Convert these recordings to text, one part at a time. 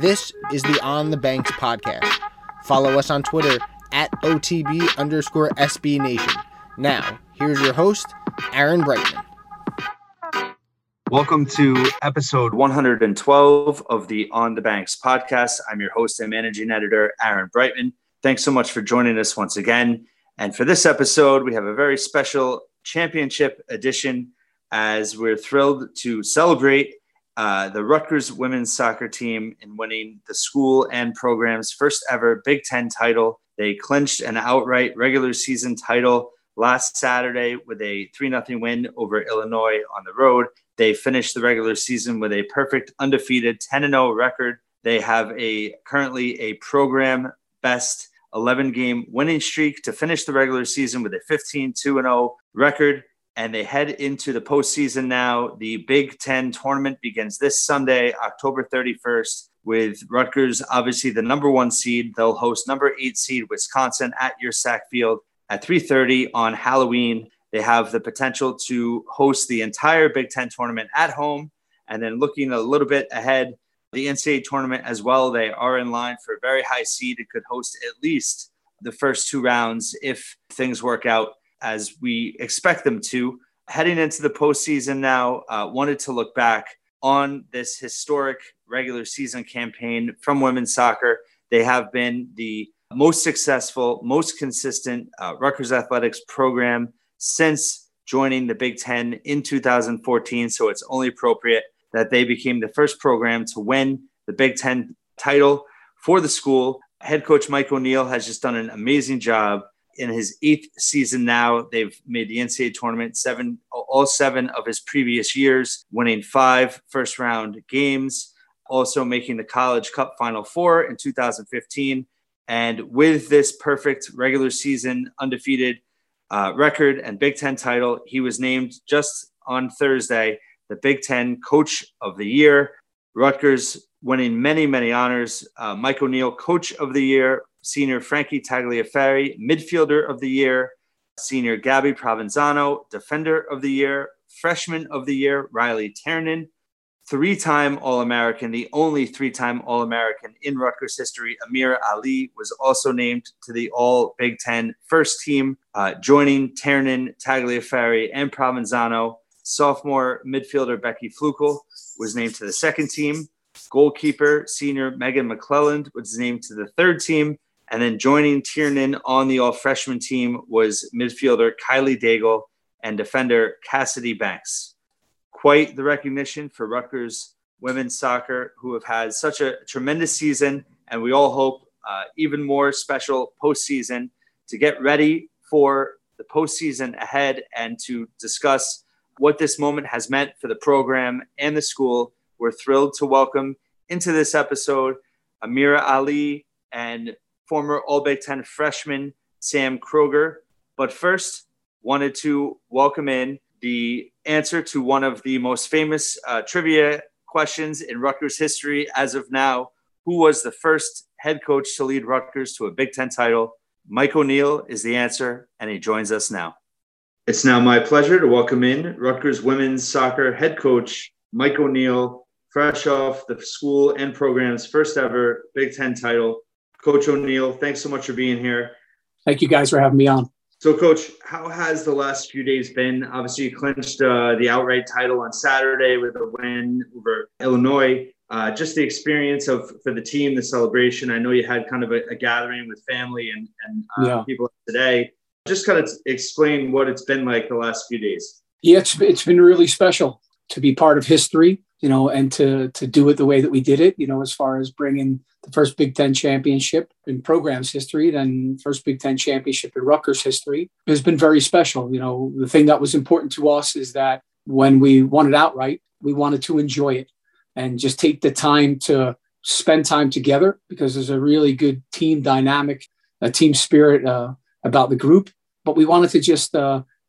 This is the On the Banks podcast. Follow us on Twitter at @OTB_SB Nation. Now, here's your host, Aaron Brightman. Welcome to episode 112 of the On the Banks podcast. I'm your host and managing editor, Aaron Brightman. Thanks so much for joining us once again. And for this episode, we have a very special championship edition as we're thrilled to celebrate the Rutgers women's soccer team in winning the school and program's first ever Big Ten title. They clinched an outright regular season title last Saturday with a 3-0 win over Illinois on the road. They finished the regular season with a perfect undefeated 10-0 record. They have currently a program best 11-game winning streak to finish the regular season with a 15-2-0 record. And they head into the postseason now. The Big Ten tournament begins this Sunday, October 31st, with Rutgers, obviously the number one seed. They'll host number 8 seed Wisconsin at Yurcak Field at 3:30 on Halloween. They have the potential to host the entire Big Ten tournament at home. And then looking a little bit ahead, the NCAA tournament as well, they are in line for a very high seed. It could host at least the first two rounds if things work out as we expect them to. Heading into the postseason now, wanted to look back on this historic regular season campaign from women's soccer. They have been the most successful, most consistent Rutgers athletics program since joining the Big Ten in 2014. So it's only appropriate that they became the first program to win the Big Ten title for the school. Head coach Mike O'Neill has just done an amazing job. In his 8th season now, they've made the NCAA tournament all seven of his previous years, winning 5 first-round games, also making the College Cup Final Four in 2015. And with this perfect regular season undefeated record and Big Ten title, he was named just on Thursday the Big Ten Coach of the Year. Rutgers winning many, many honors. Mike O'Neill, Coach of the Year. Senior Frankie Tagliaferri, Midfielder of the Year. Senior Gabby Provenzano, Defender of the Year. Freshman of the Year, Riley Tiernan. 3-time All-American, the only 3-time All-American in Rutgers history. Amirah Ali was also named to the All-Big Ten first team, joining Tiernan, Tagliaferri, and Provenzano. Sophomore midfielder Becky Flukel was named to the second team. Goalkeeper, senior Meagan McClelland was named to the third team. And then joining Tiernan on the all-freshman team was midfielder Kylie Daigle and defender Cassidy Banks. Quite the recognition for Rutgers women's soccer, who have had such a tremendous season, and we all hope even more special postseason. To get ready for the postseason ahead and to discuss what this moment has meant for the program and the school, we're thrilled to welcome into this episode Amirah Ali and former All-Big Ten freshman Sam Kroger. But first, wanted to welcome in the answer to one of the most famous trivia questions in Rutgers history as of now. Who was the first head coach to lead Rutgers to a Big Ten title? Mike O'Neill is the answer, and he joins us now. It's now my pleasure to welcome in Rutgers women's soccer head coach Mike O'Neill, fresh off the school and program's first ever Big Ten title. Coach O'Neill, thanks so much for being here. Thank you guys for having me on. So, Coach, how has the last few days been? Obviously, you clinched the outright title on Saturday with a win over Illinois. Just the experience for the team, the celebration. I know you had kind of a gathering with family and people today. Just kind of explain what it's been like the last few days. Yeah, it's been really special to be part of history, and to do it the way that we did it, as far as bringing the first Big Ten championship in program's history, then first Big Ten championship in Rutgers history, has been very special. The thing that was important to us is that when we won it outright, we wanted to enjoy it and just take the time to spend time together, because there's a really good team dynamic, a team spirit about the group. But we wanted to just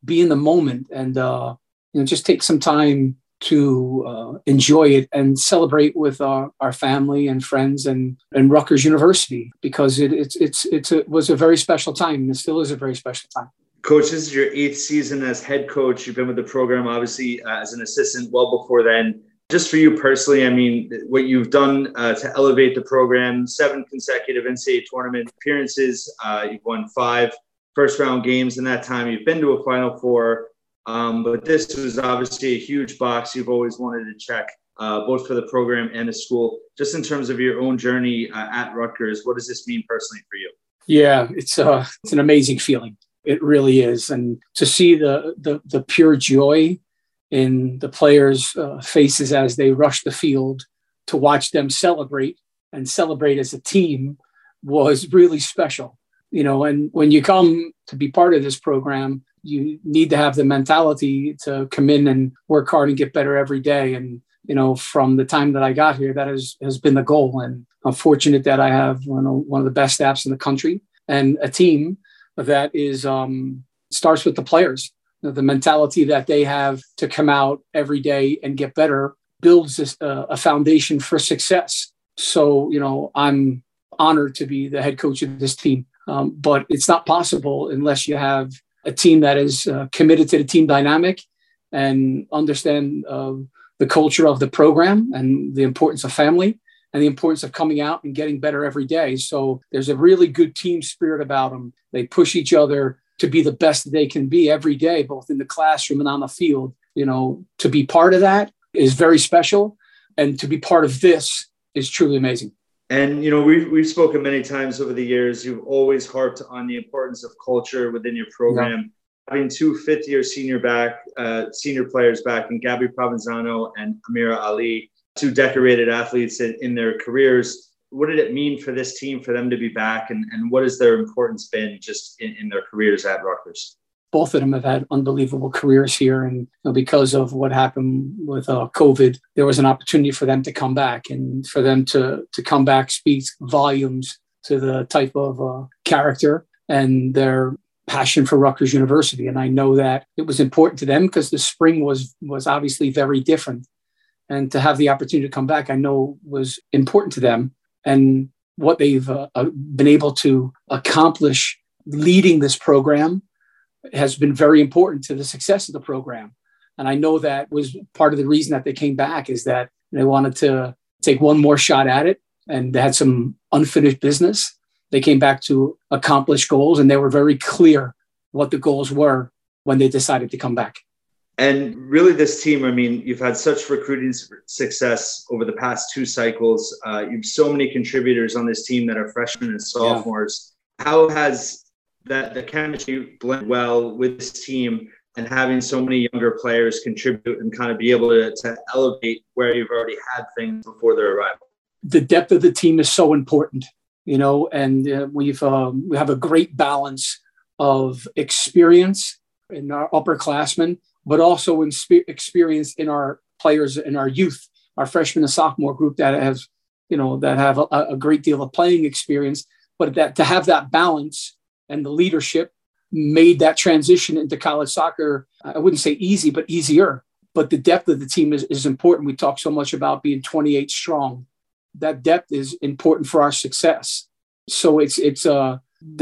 be in the moment and just take some time to enjoy it and celebrate with our family and friends and Rutgers University, because it was a very special time, and it still is a very special time. Coach, this is your 8th season as head coach. You've been with the program, obviously, as an assistant well before then. just for you personally, I mean, what you've done to elevate the program, 7 consecutive NCAA tournament appearances, you've won 5 first-round games in that time. You've been to a Final Four, but this was obviously a huge box you've always wanted to check, both for the program and the school. Just in terms of your own journey at Rutgers, what does this mean personally for you? Yeah, it's an amazing feeling. It really is. And to see the pure joy in the players' faces as they rush the field, to watch them celebrate and celebrate as a team was really special. You know, and when you come to be part of this program, you need to have the mentality to come in and work hard and get better every day. And, you know, from the time that I got here, that has been the goal. And I'm fortunate that I have one of the best staffs in the country and a team that is starts with the players. You know, the mentality that they have to come out every day and get better builds this, a foundation for success. So, you know, I'm honored to be the head coach of this team. But it's not possible unless you have a team that is committed to the team dynamic and understand the culture of the program and the importance of family and the importance of coming out and getting better every day. So there's a really good team spirit about them. They push each other to be the best they can be every day, both in the classroom and on the field. You know, to be part of that is very special. And to be part of this is truly amazing. And, you know, we've spoken many times over the years. You've always harped on the importance of culture within your program. Yeah. Having 2 fifth-year senior players back in Gabby Provenzano and Amirah Ali, 2 decorated athletes in their careers. What did it mean for this team for them to be back? And what has their importance been just in their careers at Rutgers? Both of them have had unbelievable careers here. And you know, because of what happened with COVID, there was an opportunity for them to come back. And for them to come back speaks volumes to the type of character and their passion for Rutgers University. And I know that it was important to them because the spring was obviously very different. And to have the opportunity to come back, I know was important to them. And what they've been able to accomplish leading this program has been very important to the success of the program. And I know that was part of the reason that they came back, is that they wanted to take one more shot at it. And they had some unfinished business. They came back to accomplish goals, and they were very clear what the goals were when they decided to come back. And really this team, I mean, you've had such recruiting success over the past 2 cycles. You've so many contributors on this team that are freshmen and sophomores. Yeah. How has the chemistry blend well with this team, and having so many younger players contribute and kind of be able to elevate where you've already had things before their arrival? The depth of the team is so important, you know, and we have a great balance of experience in our upperclassmen, but also in experience in our players, in our youth, our freshman and sophomore group that have a great deal of playing experience, but that to have that balance and the leadership made that transition into college soccer, I wouldn't say easy, but easier. But the depth of the team is important. We talk so much about being 28 strong. That depth is important for our success. So it's the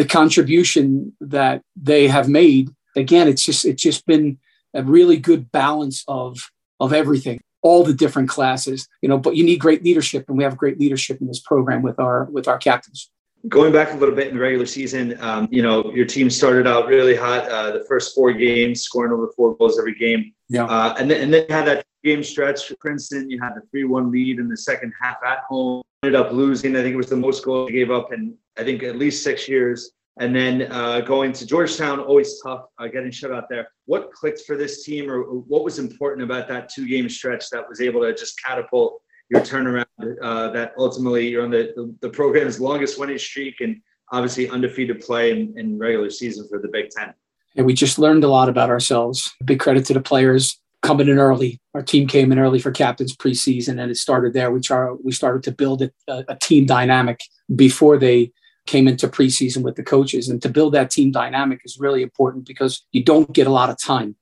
contribution that they have made. Again, it's just been a really good balance of everything, all the different classes, you know, but you need great leadership, and we have great leadership in this program with our captains. Going back a little bit in the regular season, you know, your team started out really hot, the first 4 games, scoring over 4 goals every game. Yeah. And then you had that game stretch. Princeton, you had the 3-1 lead in the second half at home, ended up losing. I think it was the most goals they gave up in, I think, at least 6 years. And then going to Georgetown, always tough, getting shut out there. What clicked for this team, or what was important about that 2-game stretch that was able to just catapult your turnaround, that ultimately you're on the program's longest winning streak and obviously undefeated play in regular season for the Big Ten? And we just learned a lot about ourselves. Big credit to the players coming in early. Our team came in early for captains preseason, and it started there. We started to build a team dynamic before they came into preseason with the coaches. And to build that team dynamic is really important because you don't get a lot of time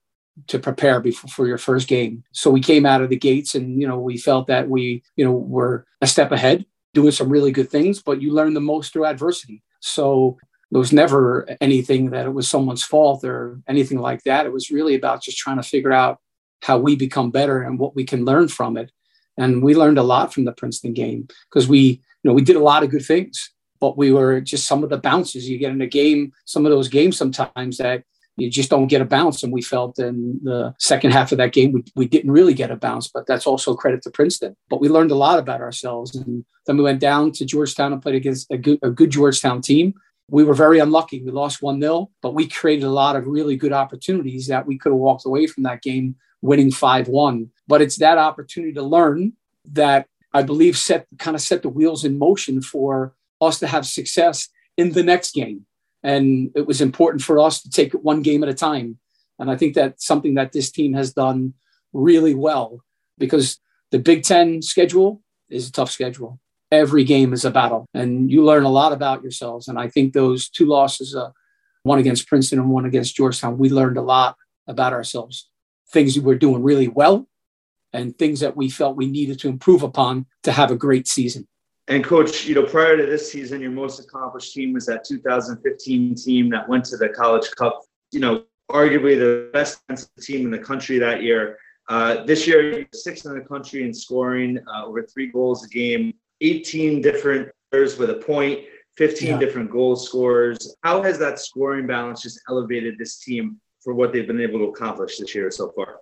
to prepare for your first game. So we came out of the gates and, you know, we felt that we, you know, were a step ahead, doing some really good things, but you learn the most through adversity. So there was never anything that it was someone's fault or anything like that. It was really about just trying to figure out how we become better and what we can learn from it. And we learned a lot from the Princeton game because we did a lot of good things, but we were just some of the bounces you get in a game, some of those games sometimes that you just don't get a bounce. And we felt in the second half of that game, we didn't really get a bounce, but that's also credit to Princeton. But we learned a lot about ourselves. And then we went down to Georgetown and played against a good Georgetown team. We were very unlucky. We lost 1-0, but we created a lot of really good opportunities that we could have walked away from that game winning 5-1. But it's that opportunity to learn that I believe set the wheels in motion for us to have success in the next game. And it was important for us to take it one game at a time. And I think that's something that this team has done really well, because the Big Ten schedule is a tough schedule. Every game is a battle, and you learn a lot about yourselves. And I think those two losses, one against Princeton and one against Georgetown, we learned a lot about ourselves, things we were doing really well and things that we felt we needed to improve upon to have a great season. And Coach, prior to this season, your most accomplished team was that 2015 team that went to the College Cup, arguably the best team in the country that year. This year, you're sixth in the country in scoring, over 3 goals a game, 18 different players with a point, 15 different goal scorers. How has that scoring balance just elevated this team for what they've been able to accomplish this year so far?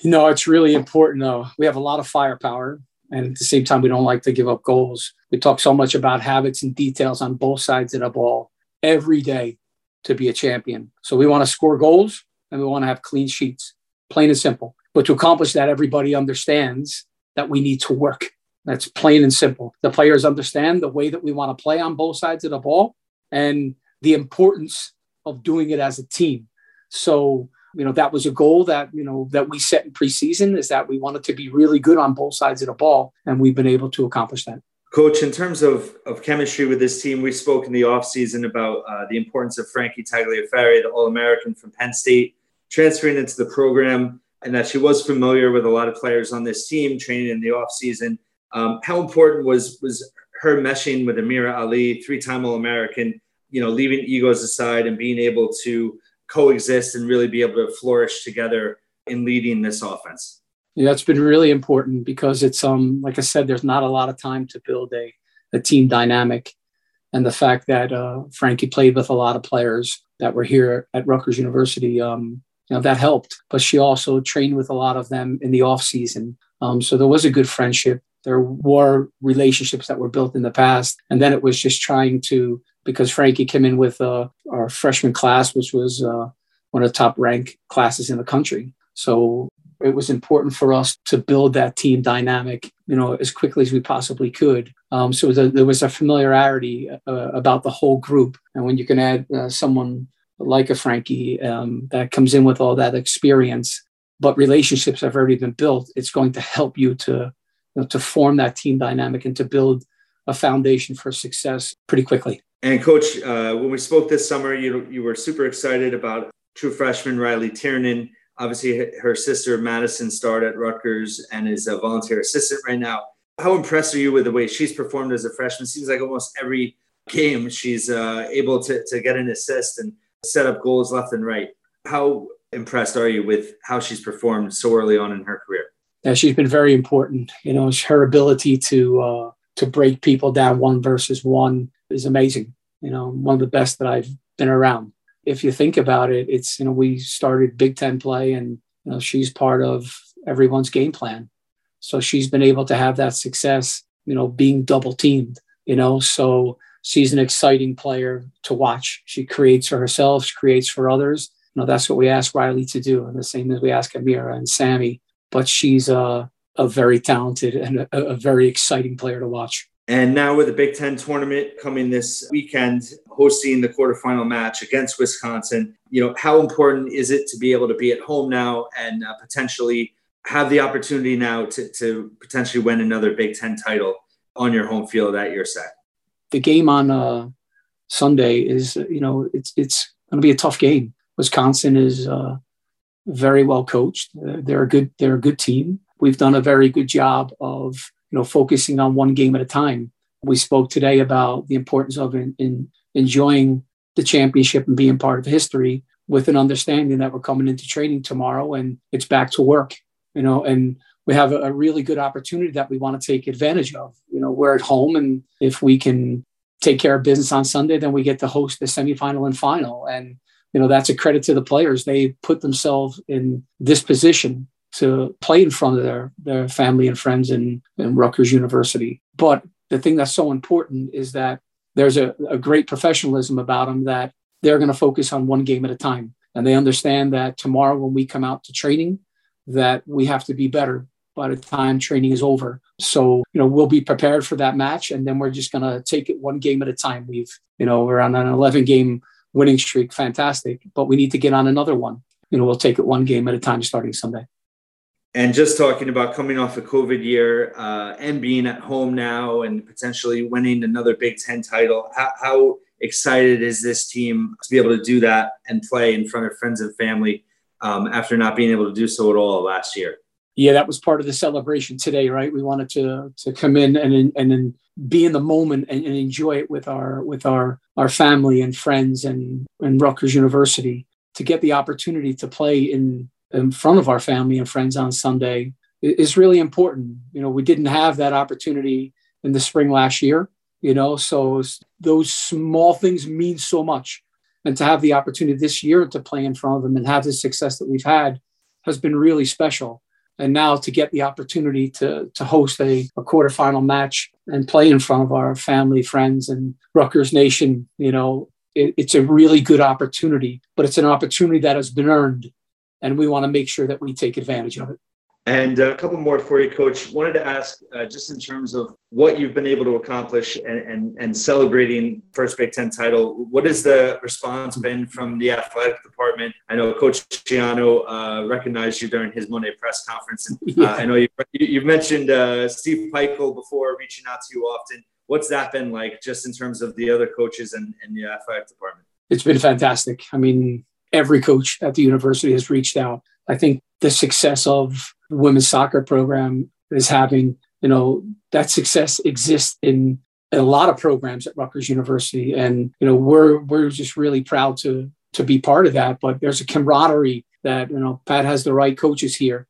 It's really important, though. We have a lot of firepower. And at the same time, we don't like to give up goals. We talk so much about habits and details on both sides of the ball every day to be a champion. So we want to score goals and we want to have clean sheets, plain and simple. But to accomplish that, everybody understands that we need to work. That's plain and simple. The players understand the way that we want to play on both sides of the ball and the importance of doing it as a team. So that was a goal that, that we set in preseason, is that we wanted to be really good on both sides of the ball. And we've been able to accomplish that. Coach, in terms of chemistry with this team, we spoke in the offseason about the importance of Frankie Tagliaferri, the All-American from Penn State, transferring into the program, and that she was familiar with a lot of players on this team, training in the offseason. How important was her meshing with Amirah Ali, 3-time All-American, leaving egos aside and being able to coexist and really be able to flourish together in leading this offense? Yeah, it's been really important because it's, like I said, there's not a lot of time to build a team dynamic. And the fact that Frankie played with a lot of players that were here at Rutgers University, that helped. But she also trained with a lot of them in the offseason. So there was a good friendship. There were relationships that were built in the past. And then it was just trying to, because Frankie came in with our freshman class, which was one of the top-ranked classes in the country. So it was important for us to build that team dynamic, as quickly as we possibly could. So there was a familiarity about the whole group. And when you can add someone like a Frankie that comes in with all that experience, but relationships have already been built, it's going to help you to form that team dynamic and to build a foundation for success pretty quickly. And Coach, when we spoke this summer, you were super excited about true freshman Riley Tiernan. Obviously, her sister Madison starred at Rutgers and is a volunteer assistant right now. How impressed are you with the way she's performed as a freshman? Seems like almost every game she's able to get an assist and set up goals left and right. How impressed are you with how she's performed so early on in her career? Yeah, she's been very important. Her ability to break people down 1 versus 1 is amazing. One of the best that I've been around. If you think about it, it's, we started Big Ten play and, she's part of everyone's game plan. So she's been able to have that success, being double teamed, so she's an exciting player to watch. She creates for herself, she creates for others. That's what we ask Riley to do. And the same as we ask Amirah and Sammy, but she's a very talented and a very exciting player to watch. And now with the Big Ten tournament coming this weekend, hosting the quarterfinal match against Wisconsin, how important is it to be able to be at home now and potentially have the opportunity now to potentially win another Big Ten title on your home field at Yurcak? The game on Sunday is, it's going to be a tough game. Wisconsin is very well coached. They're a good team. We've done a very good job of, focusing on one game at a time. We spoke today about the importance of enjoying the championship and being part of history with an understanding that we're coming into training tomorrow and it's back to work, and we have a really good opportunity that we want to take advantage of. You know, we're at home, and if we can take care of business on Sunday, then we get to host the semifinal and final. And, you know, that's a credit to the players. They put themselves in this position to play in front of their family and friends in Rutgers University. But the thing that's so important is that there's a great professionalism about them, that they're going to focus on one game at a time. And they understand that tomorrow when we come out to training, that we have to be better by the time training is over. So, you know, we'll be prepared for that match. And then we're just going to take it one game at a time. We're on an 11-game winning streak. Fantastic. But we need to get on another one. You know, we'll take it one game at a time starting Sunday. And just talking about coming off a COVID year and being at home now and potentially winning another Big Ten title, how excited is this team to be able to do that and play in front of friends and family after not being able to do so at all last year? Yeah, that was part of the celebration today, right? We wanted to come in and then be in the moment and enjoy it with our family and friends and Rutgers University. To get the opportunity to play in front of our family and friends on Sunday is really important. You know, we didn't have that opportunity in the spring last year, you know, so those small things mean so much. And to have the opportunity this year to play in front of them and have the success that we've had has been really special. And now to get the opportunity to host a quarterfinal match and play in front of our family, friends, and Rutgers Nation, you know, it's a really good opportunity, but it's an opportunity that has been earned. And we want to make sure that we take advantage of it. And a couple more for you, Coach. Wanted to ask just in terms of what you've been able to accomplish and celebrating first Big Ten title, what has the response been from the athletic department? I know Coach Ciano recognized you during his Monday press conference. And yeah. I know you've mentioned Steve Peichel before, reaching out to you often. What's that been like just in terms of the other coaches and the athletic department? It's been fantastic. I mean, every coach at the university has reached out. I think the success of the women's soccer program is having, you know, that success exists in a lot of programs at Rutgers University. And, you know, we're just really proud to be part of that. But there's a camaraderie that, you know, Pat has the right coaches here.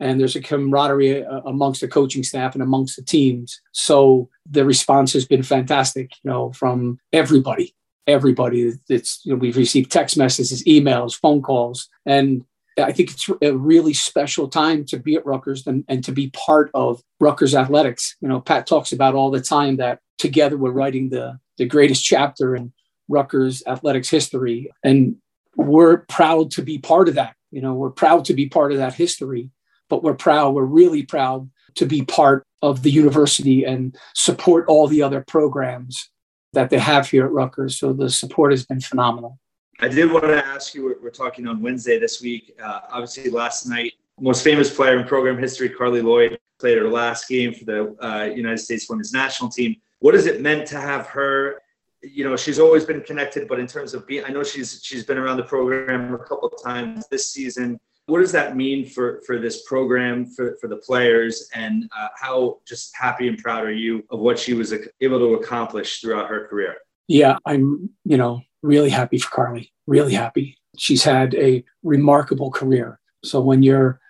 And there's a camaraderie amongst the coaching staff and amongst the teams. So the response has been fantastic, you know, from everybody. It's, you know, we've received text messages, emails, phone calls, and I think it's a really special time to be at Rutgers and to be part of Rutgers athletics. You know, Pat talks about all the time that together we're writing the greatest chapter in Rutgers athletics history, and we're proud to be part of that. You know, we're proud to be part of that history, but we're really proud to be part of the university and support all the other programs that they have here at Rutgers. So the support has been phenomenal. I did want to ask you, we're talking on Wednesday this week. Obviously, last night, most famous player in program history, Carly Lloyd, played her last game for the United States women's national team. What has it meant to have her? You know, she's always been connected, but in terms of being, I know she's been around the program a couple of times this season. What does that mean for this program, for the players, and how just happy and proud are you of what she was able to accomplish throughout her career? Yeah, I'm, you know, really happy for Carly, really happy. She's had a remarkable career. So when your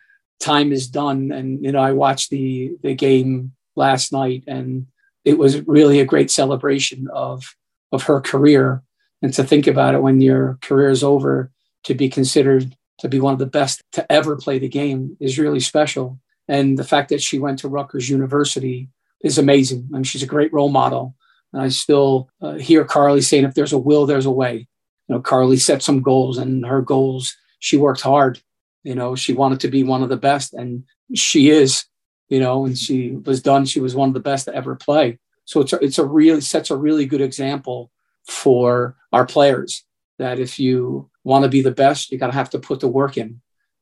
time is done, and, you know, I watched the game last night, and it was really a great celebration of her career. And to think about it, when your career is over, to be considered to be one of the best to ever play the game is really special. And the fact that she went to Rutgers University is amazing. I mean, she's a great role model. And I still hear Carly saying, if there's a will, there's a way. You know, Carly set some goals, and her goals, she worked hard. You know, she wanted to be one of the best, and she is, you know, and she was done. She was one of the best to ever play. So it sets a really good example for our players that if you want to be the best, you got to have to put the work in.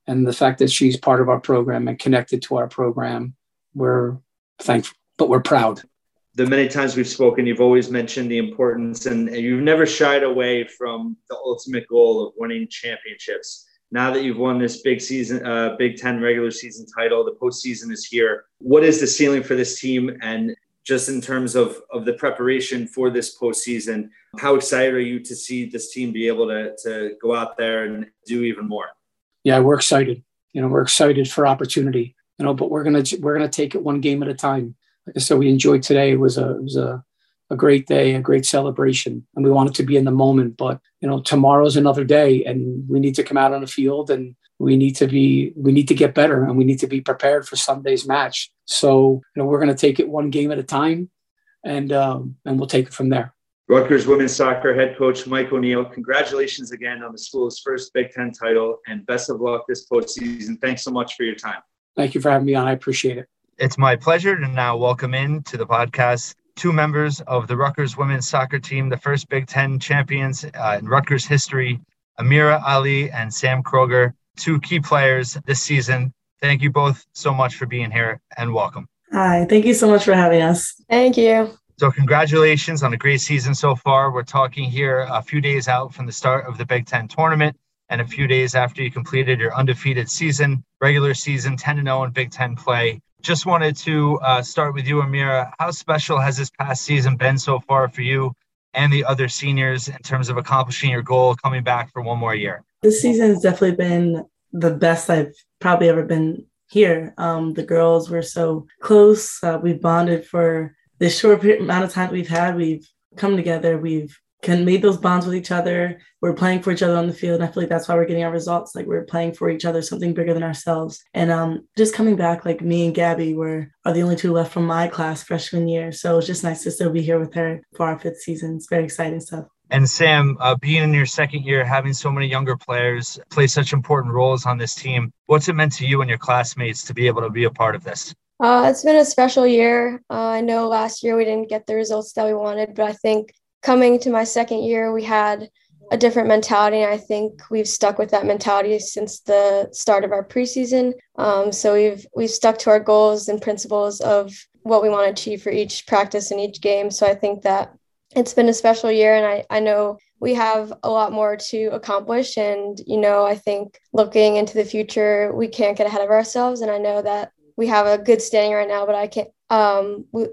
And the fact that she's part of our program and connected to our program, we're thankful, but we're proud. The many times we've spoken, you've always mentioned the importance, and you've never shied away from the ultimate goal of winning championships. Now that you've won this Big Ten regular season title, the postseason is here. What is the ceiling for this team? And just in terms of the preparation for this postseason, how excited are you to see this team be able to go out there and do even more? Yeah, we're excited. You know, we're excited for opportunity. you know, but we're gonna take it one game at a time. Like I said, we enjoyed today. It was a great day, a great celebration, and we wanted to be in the moment. But you know, tomorrow's another day, and we need to come out on the field, and we need to get better, and we need to be prepared for Sunday's match. So you know, we're gonna take it one game at a time, and we'll take it from there. Rutgers women's soccer head coach Mike O'Neill, congratulations again on the school's first Big Ten title, and best of luck this postseason. Thanks so much for your time. Thank you for having me on. I appreciate it. It's my pleasure to now welcome in to the podcast two members of the Rutgers women's soccer team, the first Big Ten champions in Rutgers history, Amirah Ali and Sam Kroger, two key players this season. Thank you both so much for being here, and welcome. Hi, thank you so much for having us. Thank you. So congratulations on a great season so far. We're talking here a few days out from the start of the Big Ten tournament, and a few days after you completed your undefeated season, regular season, 10-0 in Big Ten play. Just wanted to start with you, Amirah. How special has this past season been so far for you and the other seniors in terms of accomplishing your goal, coming back for one more year? This season has definitely been the best I've probably ever been here. The girls were so close. We bonded for the short amount of time we've had. We've come together. We've made those bonds with each other. We're playing for each other on the field. And I feel like that's why we're getting our results. Like, we're playing for each other, something bigger than ourselves. And just coming back, like, me and Gabby are the only two left from my class freshman year. So it's just nice to still be here with her for our fifth season. It's very exciting stuff. And Sam, being in your second year, having so many younger players play such important roles on this team, what's it meant to you and your classmates to be able to be a part of this? It's been a special year. I know last year we didn't get the results that we wanted, but I think coming to my second year, we had a different mentality, and I think we've stuck with that mentality since the start of our preseason. So we've stuck to our goals and principles of what we want to achieve for each practice and each game. So I think that it's been a special year, and I know we have a lot more to accomplish. And, you know, I think looking into the future, we can't get ahead of ourselves. And I know that we have a good standing right now, but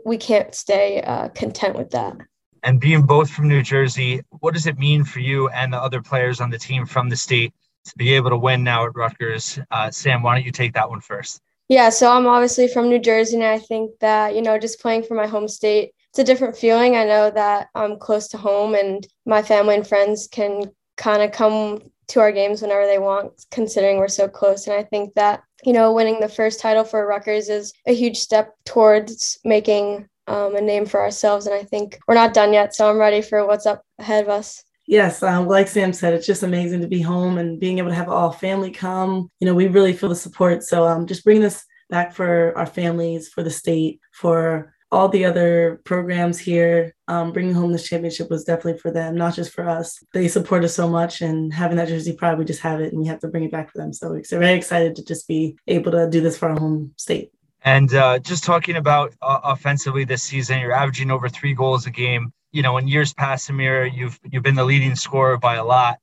we can't stay content with that. And being both from New Jersey, what does it mean for you and the other players on the team from the state to be able to win now at Rutgers? Sam, why don't you take that one first? Yeah, so I'm obviously from New Jersey, and I think that, you know, just playing for my home state, it's a different feeling. I know that I'm close to home, and my family and friends can kind of come to our games whenever they want, considering we're so close. And I think that, you know, winning the first title for Rutgers is a huge step towards making a name for ourselves. And I think we're not done yet, so I'm ready for what's up ahead of us. Yes, like Sam said, it's just amazing to be home and being able to have all family come. You know, we really feel the support. So just bringing this back for our families, for the state, for all the other programs here, bringing home this championship was definitely for them, not just for us. They support us so much, and having that Jersey pride, we just have it, and we have to bring it back for them. So we're very excited to just be able to do this for our home state. And just talking about offensively this season, you're averaging over 3 goals a game. You know, in years past, Amirah, you've been the leading scorer by a lot.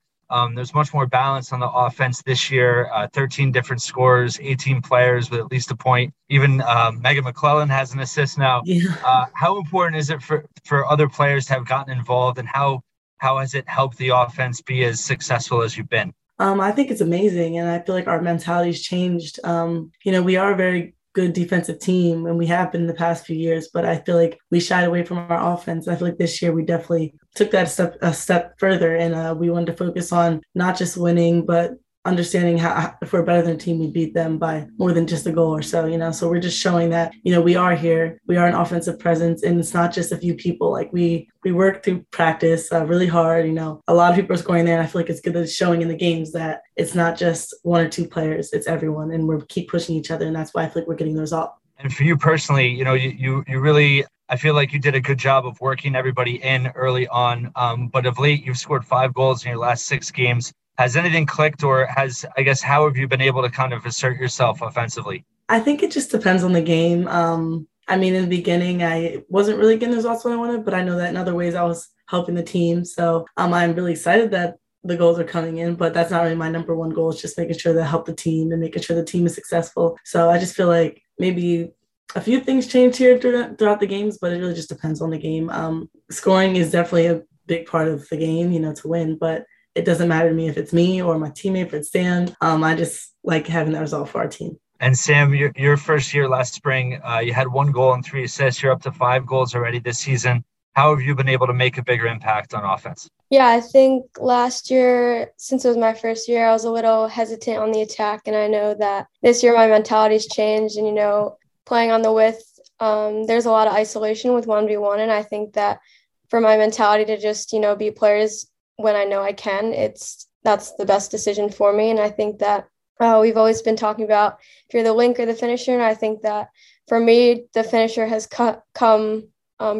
There's much more balance on the offense this year. 13 different scorers, 18 players with at least a point. Even Meagan McClelland has an assist now. Yeah. How important is it for other players to have gotten involved, and how has it helped the offense be as successful as you've been? I think it's amazing, and I feel like our mentality's changed. You know, we are a very good defensive team, and we have been the past few years, but I feel like we shied away from our offense. I feel like this year we definitely took that a step further, and we wanted to focus on not just winning, but understanding how if we're better than a team, we beat them by more than just a goal or so, you know? So we're just showing that, you know, we are here, we are an offensive presence, and it's not just a few people. Like we work through practice really hard, you know, a lot of people are scoring there. And I feel like it's good that it's showing in the games that it's not just one or two players, it's everyone. And we keep pushing each other. And that's why I feel like we're getting the result. And for you personally, you know, you really, I feel like you did a good job of working everybody in early on. But of late, you've scored 5 goals in your last 6 games. Has anything clicked, or how have you been able to kind of assert yourself offensively? I think it just depends on the game. I mean, in the beginning, I wasn't really getting the results when I wanted, but I know that in other ways I was helping the team. So I'm really excited that the goals are coming in, but that's not really my number one goal. It's just making sure that I help the team and making sure the team is successful. So I just feel like maybe a few things change here throughout the games, but it really just depends on the game. Scoring is definitely a big part of the game, you know, to win, but it doesn't matter to me if it's me or my teammate, if it's Sam. I just like having that result for our team. And Sam, your first year last spring, you had 1 goal and 3 assists. You're up to 5 goals already this season. How have you been able to make a bigger impact on offense? Yeah, I think last year, since it was my first year, I was a little hesitant on the attack. And I know that this year my mentality's changed and, you know, playing on the width, there's a lot of isolation with 1v1. And I think that for my mentality to just, you know, be players when I know I can, that's the best decision for me. And I think that we've always been talking about if you're the link or the finisher. And I think that for me, the finisher has come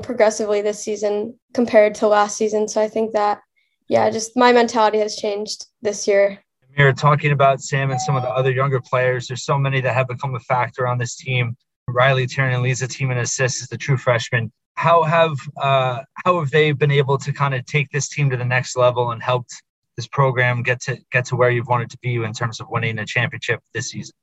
progressively this season compared to last season. So I think that, yeah, just my mentality has changed this year. Amirah, talking about Sam and some of the other younger players, there's so many that have become a factor on this team. Riley Tiernan leads the team in assists as the true freshman. How have they been able to kind of take this team to the next level and helped this program get to where you've wanted to be in terms of winning a championship this season?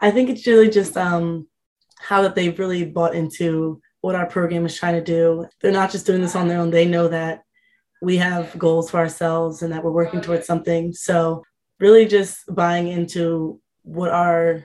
I think it's really just how that they've really bought into what our program is trying to do. They're not just doing this on their own. They know that we have goals for ourselves and that we're working towards something. So really just buying into what our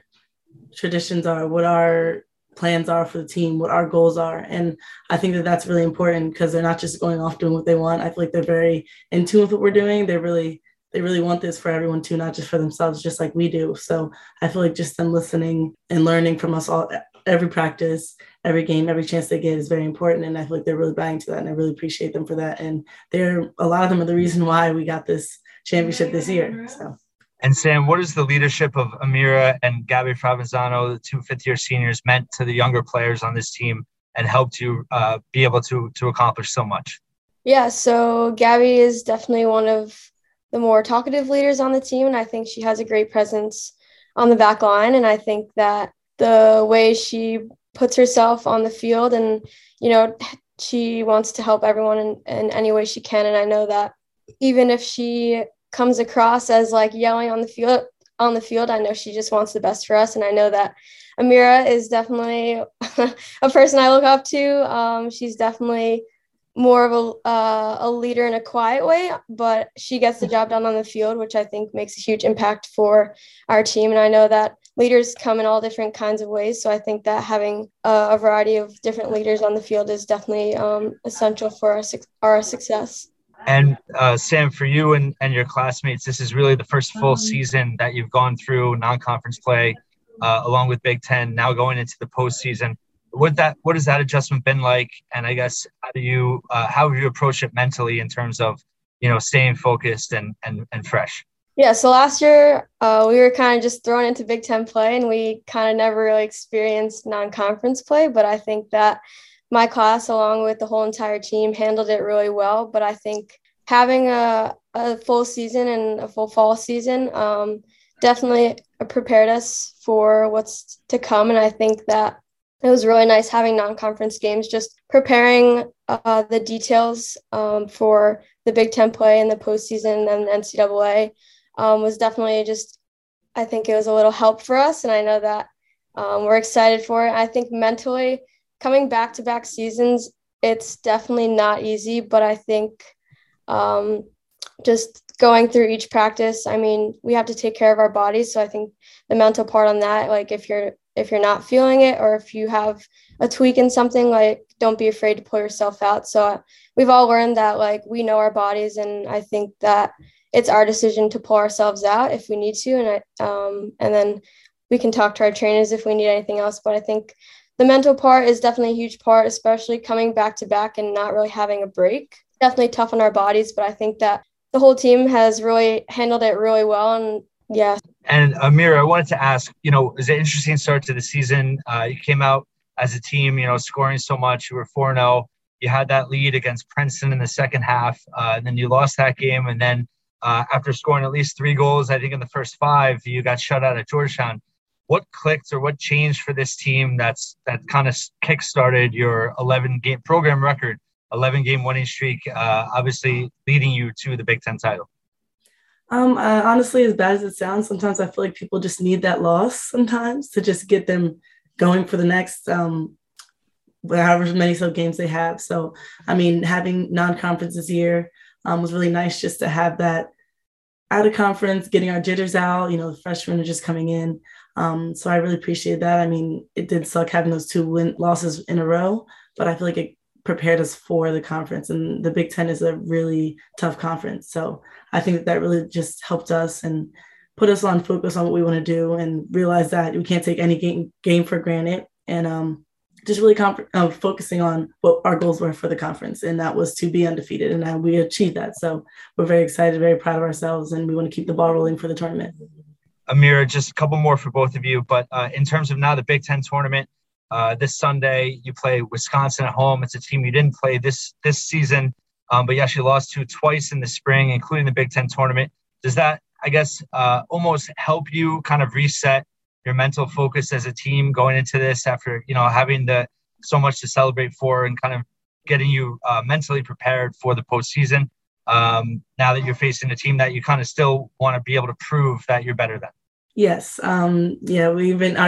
traditions are, what our plans are for the team, what our goals are. And I think that that's really important because they're not just going off doing what they want. I feel like they're very in tune with what we're doing. They really want this for everyone too, not just for themselves, just like we do. So I feel like just them listening and learning from us all, every practice, every game, every chance they get is very important. And I feel like they're really buying to that. And I really appreciate them for that. And a lot of them are the reason why we got this championship this year. So. And Sam, what has the leadership of Amirah and Gabby Provenzano, the 2 fifth-year seniors, meant to the younger players on this team and helped you be able to accomplish so much? Yeah, so Gabby is definitely one of the more talkative leaders on the team, and I think she has a great presence on the back line. And I think that the way she puts herself on the field and, you know, she wants to help everyone in any way she can. And I know that even if she comes across as like yelling on the field, I know she just wants the best for us. And I know that Amirah is definitely a person I look up to. She's definitely more of a leader in a quiet way, but she gets the job done on the field, which I think makes a huge impact for our team. And I know that leaders come in all different kinds of ways. So I think that having a variety of different leaders on the field is definitely essential for our success. And Sam, for you and your classmates, this is really the first full season that you've gone through non-conference play along with Big Ten, now going into the postseason. What has that adjustment been like? And I guess how have you approached it mentally in terms of, you know, staying focused and fresh? Yeah, so last year we were kind of just thrown into Big Ten play and we kind of never really experienced non-conference play, but I think that my class, along with the whole entire team, handled it really well. But I think having a full season and a full fall season definitely prepared us for what's to come. And I think that it was really nice having non-conference games, just preparing the details for the Big Ten play and the postseason and the NCAA was definitely just, I think it was a little help for us. And I know that we're excited for it. I think mentally, coming back-to-back seasons, it's definitely not easy, but I think just going through each practice, I mean, we have to take care of our bodies. So I think the mental part on that, like if you're not feeling it or if you have a tweak in something, like don't be afraid to pull yourself out. So we've all learned that, like, we know our bodies, and I think that it's our decision to pull ourselves out if we need to. And and then we can talk to our trainers if we need anything else. But I think the mental part is definitely a huge part, especially coming back to back and not really having a break. Definitely tough on our bodies, but I think that the whole team has really handled it really well. And yeah. And Amirah, I wanted to ask, you know, it's an interesting start to the season. You came out as a team, you know, scoring so much. You were 4-0. You had that lead against Princeton in the second half, and then you lost that game. And then after scoring at least 3 goals, I think in the first 5, you got shut out at Georgetown. What clicked or what changed for this team that kind of kick-started your 11-game program record, 11-game winning streak, obviously leading you to the Big Ten title? Honestly, as bad as it sounds, sometimes I feel like people just need that loss sometimes to just get them going for the next however many games they have. So, I mean, having non-conference this year was really nice just to have that out of conference, getting our jitters out, you know, the freshmen are just coming in. So I really appreciate that. I mean, it did suck having those two losses in a row, but I feel like it prepared us for the conference, and the Big Ten is a really tough conference. So I think that really just helped us and put us on focus on what we want to do and realize that we can't take any game for granted, and just really focusing on what our goals were for the conference. And that was to be undefeated, and we achieved that. So we're very excited, very proud of ourselves, and we want to keep the ball rolling for the tournament. Amirah, just a couple more for both of you, but in terms of now the Big Ten tournament, this Sunday, you play Wisconsin at home. It's a team you didn't play this season, but you actually lost to twice in the spring, including the Big Ten tournament. Does that, I guess, almost help you kind of reset your mental focus as a team going into this after, having so much to celebrate for and kind of getting you mentally prepared for the postseason now that you're facing a team that you kind of still want to be able to prove that you're better than? Yes. Our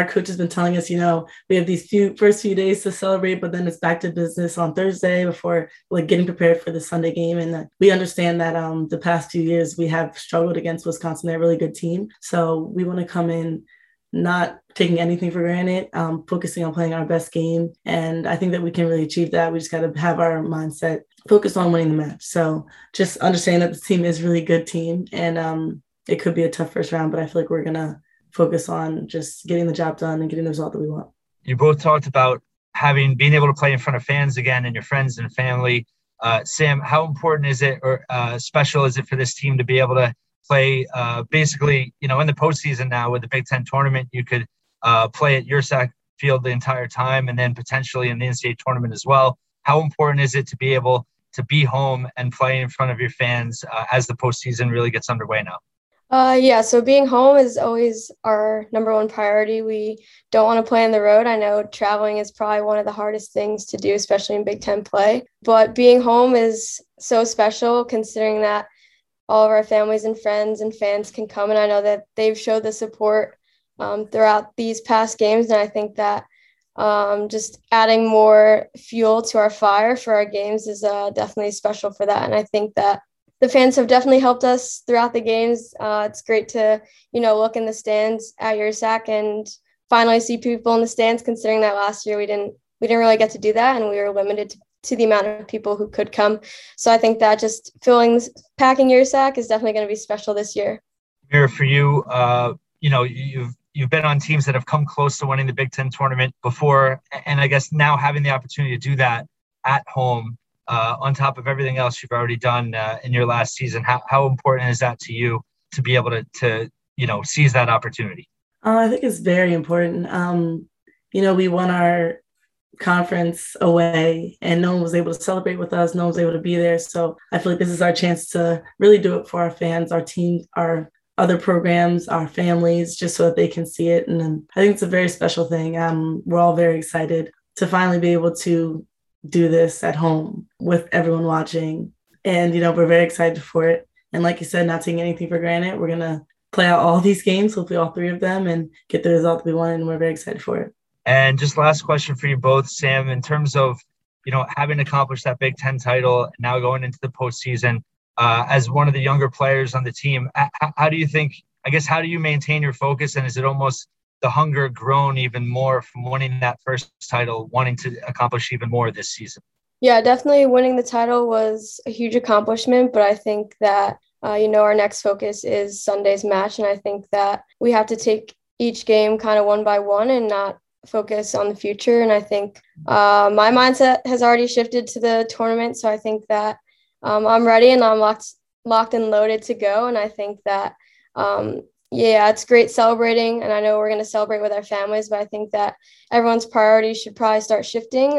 coach has been telling us, we have these first few days to celebrate, but then it's back to business on Thursday before getting prepared for the Sunday game. And we understand that the past few years we have struggled against Wisconsin. They're a really good team. So we want to come in not taking anything for granted, focusing on playing our best game. And I think that we can really achieve that. We just got to have our mindset focused on winning the match. So just understand that the team is a really good team, and it could be a tough first round, but I feel like we're going to focus on just getting the job done and getting the result that we want. You both talked about being able to play in front of fans again and your friends and family. Sam, how important is it or special is it for this team to be able to play basically, in the postseason now with the Big Ten tournament, you could play at Yurcak Field the entire time and then potentially in the NCAA tournament as well. How important is it to be able to be home and play in front of your fans as the postseason really gets underway now? So being home is always our number one priority. We don't want to play on the road. I know traveling is probably one of the hardest things to do, especially in Big Ten play. But being home is so special considering that all of our families and friends and fans can come. And I know that they've showed the support throughout these past games. And I think that just adding more fuel to our fire for our games is definitely special for that. And I think that the fans have definitely helped us throughout the games. It's great to, look in the stands at Yurcak and finally see people in the stands, considering that last year we didn't really get to do that, and we were limited to the amount of people who could come. So I think that just packing Yurcak is definitely going to be special this year. Amirah, for you, you've been on teams that have come close to winning the Big Ten tournament before, and I guess now having the opportunity to do that at home, on top of everything else you've already done in your last season, how important is that to you to be able to seize that opportunity? I think it's very important. We won our conference away, and no one was able to celebrate with us. No one was able to be there. So I feel like this is our chance to really do it for our fans, our team, our other programs, our families, just so that they can see it. And then I think it's a very special thing. We're all very excited to finally be able to do this at home with everyone watching. And, we're very excited for it. And like you said, not taking anything for granted, we're going to play out all these games, hopefully all three of them, and get the result that we want. And we're very excited for it. And just last question for you both, Sam, in terms of, having accomplished that Big Ten title and now going into the postseason, as one of the younger players on the team, how do you maintain your focus? And is it almost the hunger grown even more from winning that first title, wanting to accomplish even more this season? Yeah, definitely winning the title was a huge accomplishment, but I think that, our next focus is Sunday's match. And I think that we have to take each game kind of one by one and not focus on the future. And I think my mindset has already shifted to the tournament. So I think that I'm ready and I'm locked and loaded to go. And I think that, it's great celebrating, and I know we're going to celebrate with our families, but I think that everyone's priorities should probably start shifting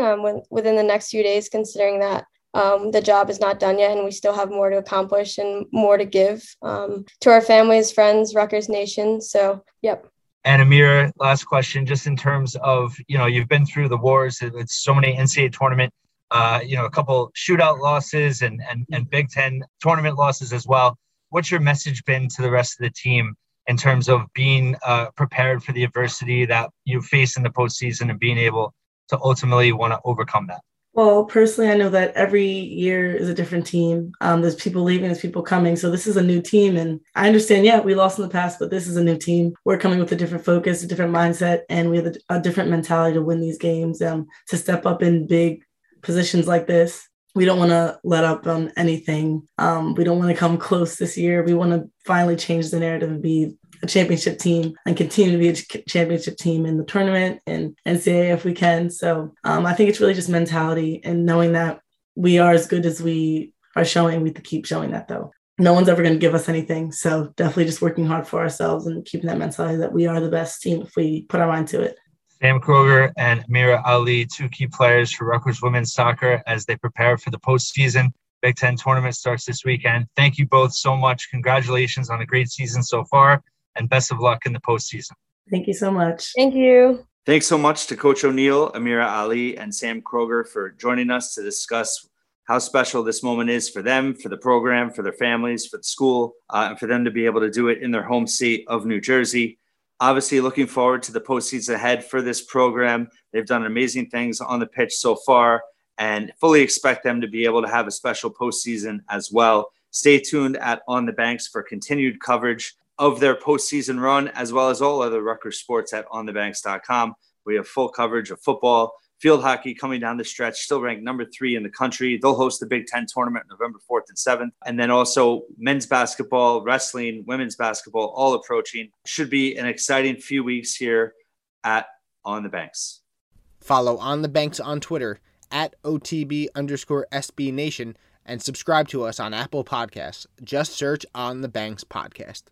within the next few days, considering that the job is not done yet and we still have more to accomplish and more to give to our families, friends, Rutgers Nation. So, yep. And Amirah, last question, just in terms of, you've been through the wars. It's so many NCAA tournament, a couple shootout losses and Big Ten tournament losses as well. What's your message been to the rest of the team in terms of being prepared for the adversity that you face in the postseason and being able to ultimately want to overcome that? Well, personally, I know that every year is a different team. There's people leaving, there's people coming. So this is a new team. And I understand, yeah, we lost in the past, but this is a new team. We're coming with a different focus, a different mindset, and we have a different mentality to win these games, to step up in big positions like this. We don't want to let up on anything. We don't want to come close this year. We want to finally change the narrative and be a championship team and continue to be a championship team in the tournament and NCAA if we can. So I think it's really just mentality and knowing that we are as good as we are showing. We have to keep showing that, though. No one's ever going to give us anything. So definitely just working hard for ourselves and keeping that mentality that we are the best team if we put our mind to it. Sam Kroger and Amirah Ali, two key players for Rutgers women's soccer as they prepare for the postseason. Big Ten tournament starts this weekend. Thank you both so much. Congratulations on a great season so far. And best of luck in the postseason. Thank you so much. Thank you. Thanks so much to Coach O'Neill, Amirah Ali, and Sam Kroger for joining us to discuss how special this moment is for them, for the program, for their families, for the school, and for them to be able to do it in their home state of New Jersey. Obviously, looking forward to the postseason ahead for this program. They've done amazing things on the pitch so far and fully expect them to be able to have a special postseason as well. Stay tuned at On the Banks for continued coverage of their postseason run, as well as all other Rutgers sports at onthebanks.com. We have full coverage of football, field hockey coming down the stretch, still ranked number 3 in the country. They'll host the Big Ten tournament November 4th and 7th. And then also men's basketball, wrestling, women's basketball, all approaching. Should be an exciting few weeks here at On the Banks. Follow On the Banks on Twitter at @OTB_SB Nation and subscribe to us on Apple Podcasts. Just search On the Banks Podcast.